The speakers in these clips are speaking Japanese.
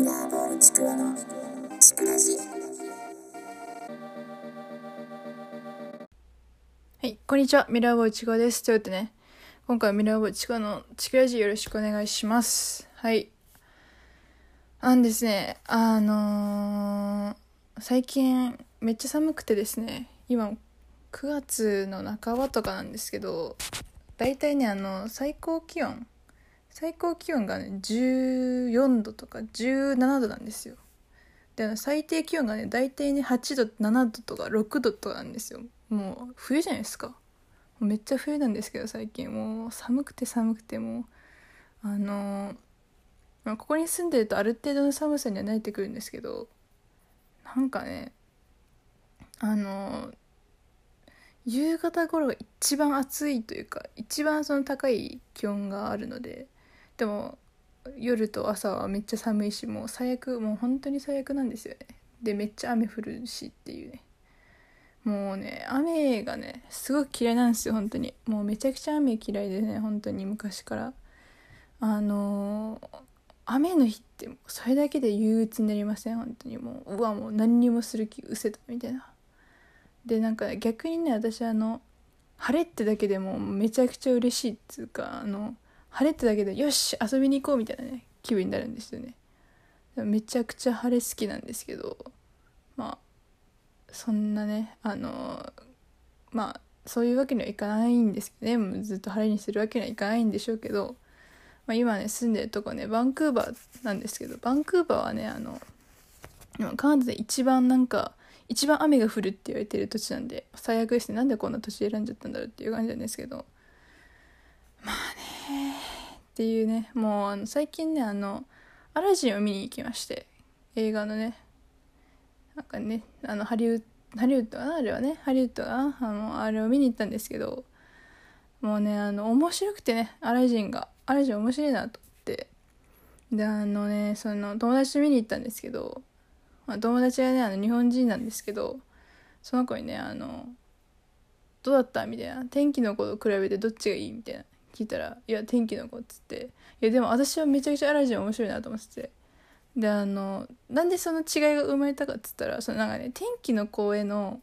ミラーボールちくわのちくラジ。はい、こんにちは、ミラーボールちくわです。ということでね、今回はミラーボールちくわのちくラジよろしくお願いします。はい。ですね、最近めっちゃ寒くてですね、今9月の半ばとかなんですけど、だいたいね最高気温がね14度とか17度なんですよ。で最低気温がねだいたいね8度7度とか6度とかなんですよ。もう冬じゃないですか。めっちゃ冬なんですけど、最近もう寒くてもうここに住んでるとある程度の寒さには慣れてくるんですけど、なんかね夕方頃が一番暑いというか一番その高い気温があるので、でも夜と朝はめっちゃ寒いし、もう最悪、もう本当に最悪なんですよね。でめっちゃ雨降るしっていうね、もうね雨がねすごく嫌いなんですよ。本当にもうめちゃくちゃ雨嫌いでね、本当に昔から雨の日ってそれだけで憂鬱になりません？本当にもう、うわもう何にもする気うせたみたいな。でなんか逆にね、私晴れってだけでもめちゃくちゃ嬉しいっていうか、晴れってだけでよし遊びに行こうみたいなね気分になるんですよね。めちゃくちゃ晴れ好きなんですけど、まあそんなねまあそういうわけにはいかないんですけどね、もうずっと晴れにするわけにはいかないんでしょうけど、まあ、今ね住んでるとこねバンクーバーなんですけど、バンクーバーはねカナダで一番雨が降るって言われてる土地なんで最悪ですね。なんでこんな土地選んじゃったんだろうっていう感じなんですけど、まあねっていうね、もう最近ねアラジンを見に行きまして、映画のねなんかねハリウッドあれはねハリウッドがあれを見に行ったんですけど、もうね面白くてね、アラジン面白いなと思って、でその友達と見に行ったんですけど、友達がね日本人なんですけど、その子にねどうだったみたいな、天気の子と比べてどっちがいいみたいな聞いたら、いや天気の子っつって、いやでも私はめちゃくちゃアラジン面白いなと思ってて、でなんでその違いが生まれたかっつったら、そのなんかね天気の子への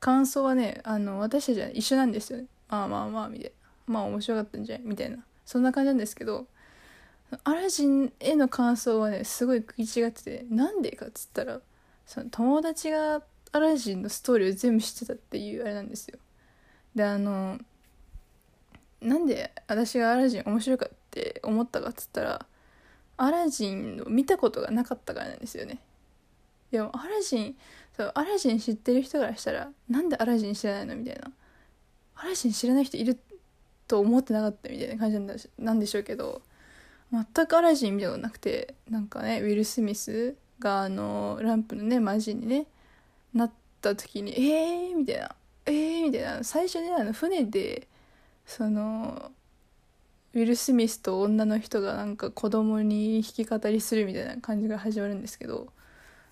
感想はね私たちは一緒なんですよね。まあみたいな、まあ面白かったんじゃないみたいな、そんな感じなんですけど、アラジンへの感想はねすごい食い違ってて、なんでかっつったら、その友達がアラジンのストーリーを全部知ってたっていうあれなんですよ。でなんで私がアラジン面白いかって思ったかっつったら、アラジンを見たことがなかったからなんですよね。でもアラジン知ってる人からしたら、なんでアラジン知らないのみたいな、アラジン知らない人いると思ってなかったみたいな感じなんでしょうけど、全くアラジン見たことなくて、なんかねウィル・スミスがランプのねマジに、ね、なった時にみたいな最初ね船でそのウィル・スミスと女の人がなんか子供に弾き語りするみたいな感じが始まるんですけど、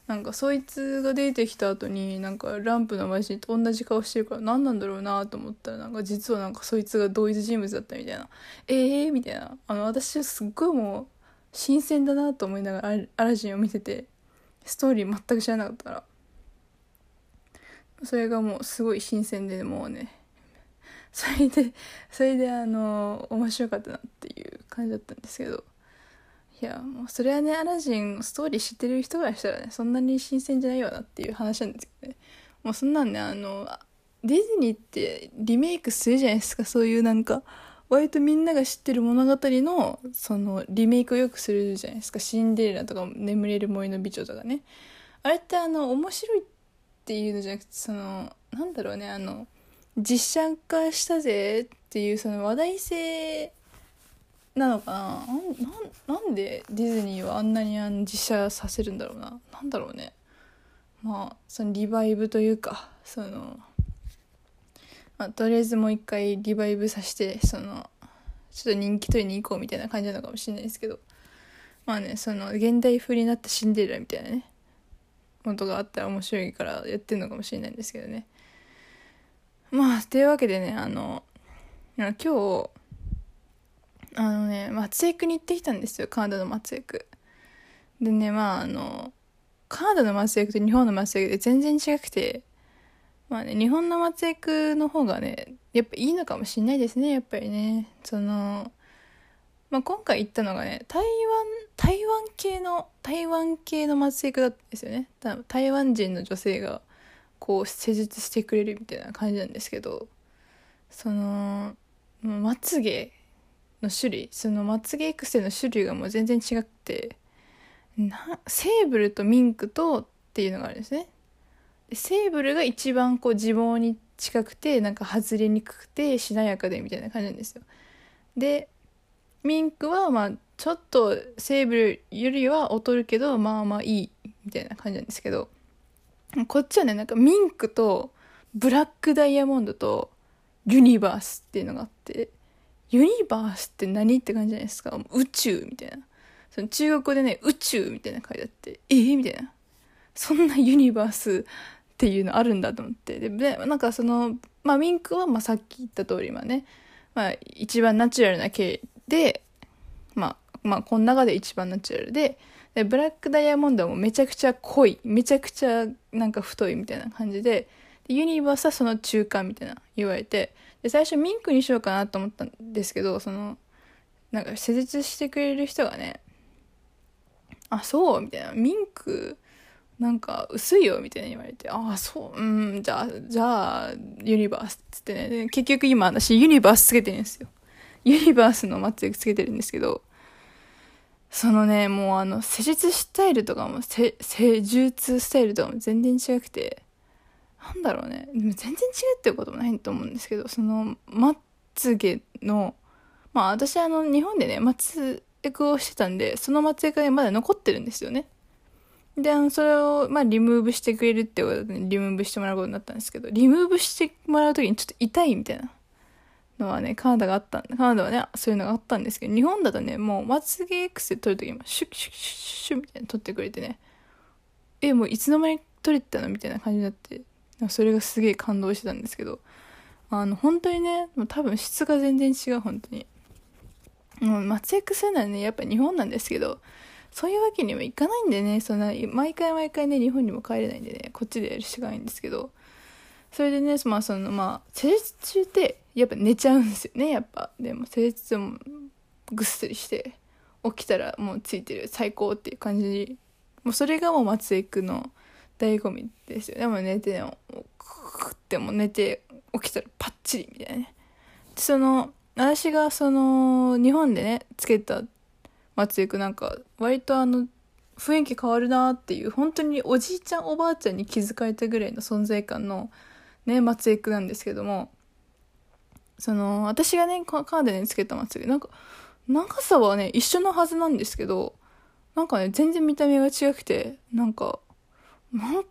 なんかそいつが出てきた後になんかランプのマジと同じ顔してるから、何なんだろうなと思ったら、なんか実はなんかそいつが同一人物だったみたいな、みたいな、私はすっごいもう新鮮だなと思いながらアラジンを見てて、ストーリー全く知らなかったから、それがもうすごい新鮮で、もうねそれで面白かったなっていう感じだったんですけど、いやもうそれはねアラジンストーリー知ってる人からしたらねそんなに新鮮じゃないよなっていう話なんですけどね。もうそんなんねディズニーってリメイクするじゃないですか。そういうなんか割とみんなが知ってる物語のそのリメイクをよくするじゃないですか。シンデレラとか眠れる森の美女とかね、あれって面白いっていうのじゃなくて、そのなんだろうね実写化したぜっていうその話題性なのかな。なんでディズニーはあんなに実写させるんだろうな。なんだろうね。まあそのリバイブというか、その、まあ、とりあえずもう一回リバイブさせてそのちょっと人気取りに行こうみたいな感じなのかもしれないですけど、まあねその現代風になったシンデレラみたいなね元があったら面白いからやってるのかもしれないんですけどね。まあというわけでね今日松江区に行ってきたんですよ。カナダの松江区でね、まあカナダの松役と日本の松役で全然違くて、まあね、日本の松役の方がねやっぱいいのかもしれないですね、やっぱりね。まあ、今回行ったのがね、台湾系の松役だったんですよね。台湾人の女性がこう施術してくれるみたいな感じなんですけど、まつげの種類、まつげエクステの種類がもう全然違くて、セーブルとミンクとっていうのがあるんですね。でセーブルが一番こう地毛に近くて、なんか外れにくくてしなやかでみたいな感じなんですよ。でミンクはまあちょっとセーブルよりは劣るけど、まあまあいいみたいな感じなんですけど、こっちはね、なんかミンクとブラックダイヤモンドとユニバースっていうのがあって、ユニバースって何って感じじゃないですか。宇宙みたいな、中国語でね宇宙みたいな書いてあって、みたいな、そんなユニバースっていうのあるんだと思って。でなんかまあミンクはまあさっき言った通り、まあね、まあ一番ナチュラルな系で、まあこの中で一番ナチュラルで、ブラックダイヤモンドはもうめちゃくちゃ濃い、めちゃくちゃなんか太いみたいな感じで、ユニバースはその中間みたいな言われて、で最初ミンクにしようかなと思ったんですけど、なんか施術してくれる人がね、あ、そうみたいな、ミンクなんか薄いよみたいな言われて、あ、そう、じゃあユニバースっつってね。で結局今私ユニバースつけてるんですよ。ユニバースのマッチつけてるんですけど、もう施術スタイルとかも、施術スタイルとかも全然違くて、なんだろうね、でも全然違うっていうこともないと思うんですけど、まつげの、まあ私日本でね、まつ役をしてたんで、そのまつ役がまだ残ってるんですよね。で、それを、まあリムーブしてくれるってことで、リムーブしてもらうことになったんですけど、リムーブしてもらうときにちょっと痛いみたいなのはね、カナダはね、そういうのがあったんですけど、日本だとね、もうまつげエクステ取るときもシュッシュッシュッみたいな取ってくれてね、もういつの間に取れてたのみたいな感じになって、それがすげえ感動してたんですけど、本当にね、もう多分質が全然違う、本当にもうまつげ癖なんで、ね、やっぱ日本なんですけど、そういうわけにもいかないんでね、毎回ね、日本にも帰れないんでね、こっちでやるしかないんですけど、それでね、まあ施術中ってやっぱ寝ちゃうんですよね、やっぱ。でも施術もぐっすりして起きたらもうついてる、最高っていう感じに、もうそれがもうまつげの醍醐味ですよ。でも寝てもうクーっても寝て起きたらパッチリみたいなね。私が日本でねつけたまつげなんか割と雰囲気変わるなっていう、本当におじいちゃんおばあちゃんに気づかれたぐらいの存在感のねまつげなんですけども、私がねカナダでつけたまつげ、なんか長さはね一緒のはずなんですけど、なんかね全然見た目が違くて、なんか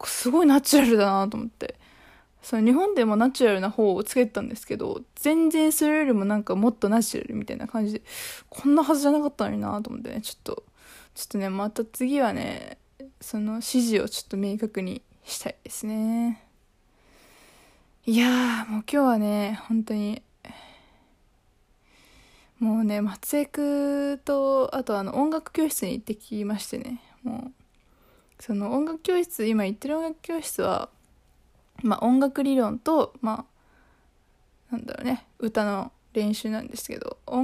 すごいナチュラルだなと思って、日本でもナチュラルな方をつけたんですけど、全然それよりもなんかもっとナチュラルみたいな感じで、こんなはずじゃなかったのになと思ってね、ちょっとね、また次はね指示をちょっと明確にしたいですね。いやー、もう今日はね本当にもうね、松江とあと音楽教室に行ってきましてね、もう音楽教室、今行ってる音楽教室は、まあ、音楽理論と、まあ、なんだろうね、歌の練習なんですけど、週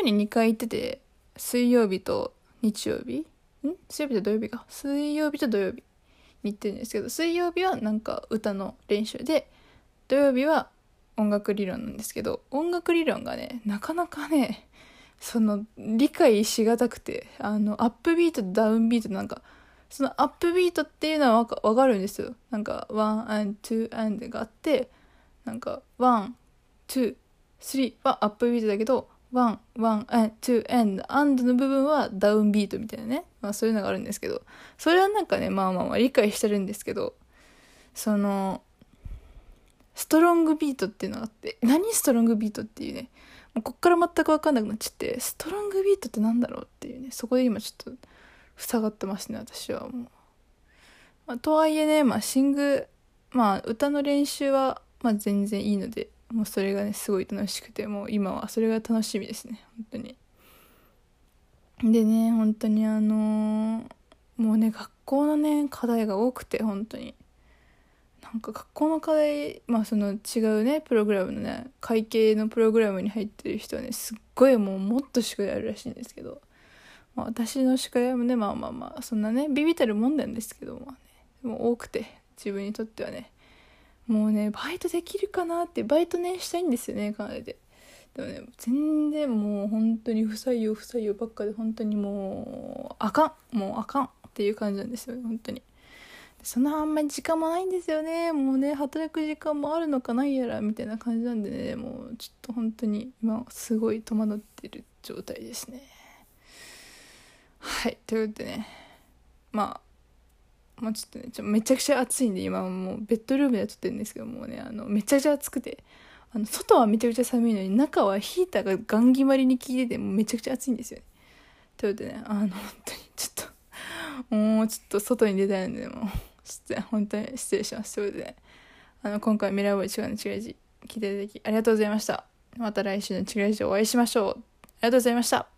に2回行ってて、水曜日と土曜日に行ってるんですけど、水曜日はなんか歌の練習で、土曜日は音楽理論なんですけど、音楽理論がねなかなかね理解しがたくて、アップビートとダウンビート、なんかアップビートっていうのはわかるんですよ。なんかワンアンドゥーアンドがあって、なんかワンツースリーはアップビートだけど、ワンアンドゥーアンドの部分はダウンビートみたいなね、まあそういうのがあるんですけど、それはなんかね、まあ理解してるんですけど、ストロングビートっていうのがあって、何ストロングビートっていうね、こっから全く分かんなくなっちゃって、ストロングビートってなんだろうっていうね、そこで今ちょっと塞がってますね、私はもう。まあ、とはいえね、まあシング、まあ歌の練習はまあ全然いいので、もうそれがねすごい楽しくて、もう今はそれが楽しみですね、本当に。でね、本当にもうね、学校のね、課題が多くて、本当になんか学校の課題、まあその違うね、プログラムのね、会計のプログラムに入ってる人はね、すっごいもっと宿題あるらしいんですけど、まあ、私の宿題もね、まあそんなね、ビビたるもんなんですけども、ね、でも多くて、自分にとってはね、もうね、バイトできるかなって、バイトね、したいんですよね、彼で。でもね、全然もう本当に不採用ばっかで、本当にもうあかんっていう感じなんですよね、本当に。そんなあんまり時間もないんですよね、もうね、働く時間もあるのかないやらみたいな感じなんでね、もうちょっと本当に今すごい戸惑ってる状態ですね。はい、ということでね、まあちょっとね、めちゃくちゃ暑いんで、今もうベッドルームで撮ってるんですけどもね、めちゃくちゃ暑くて、外はめちゃくちゃ寒いのに、中はヒーターがガン決まりに効いてて、もうめちゃくちゃ暑いんですよね。ということでね、本当にちょっともうちょっと外に出たいので、もう本当に失礼します。ということで、ね、今回ミラーボーイチカのチクラジ聞いていただきありがとうございました。また来週のチクラジでお会いしましょう。ありがとうございました。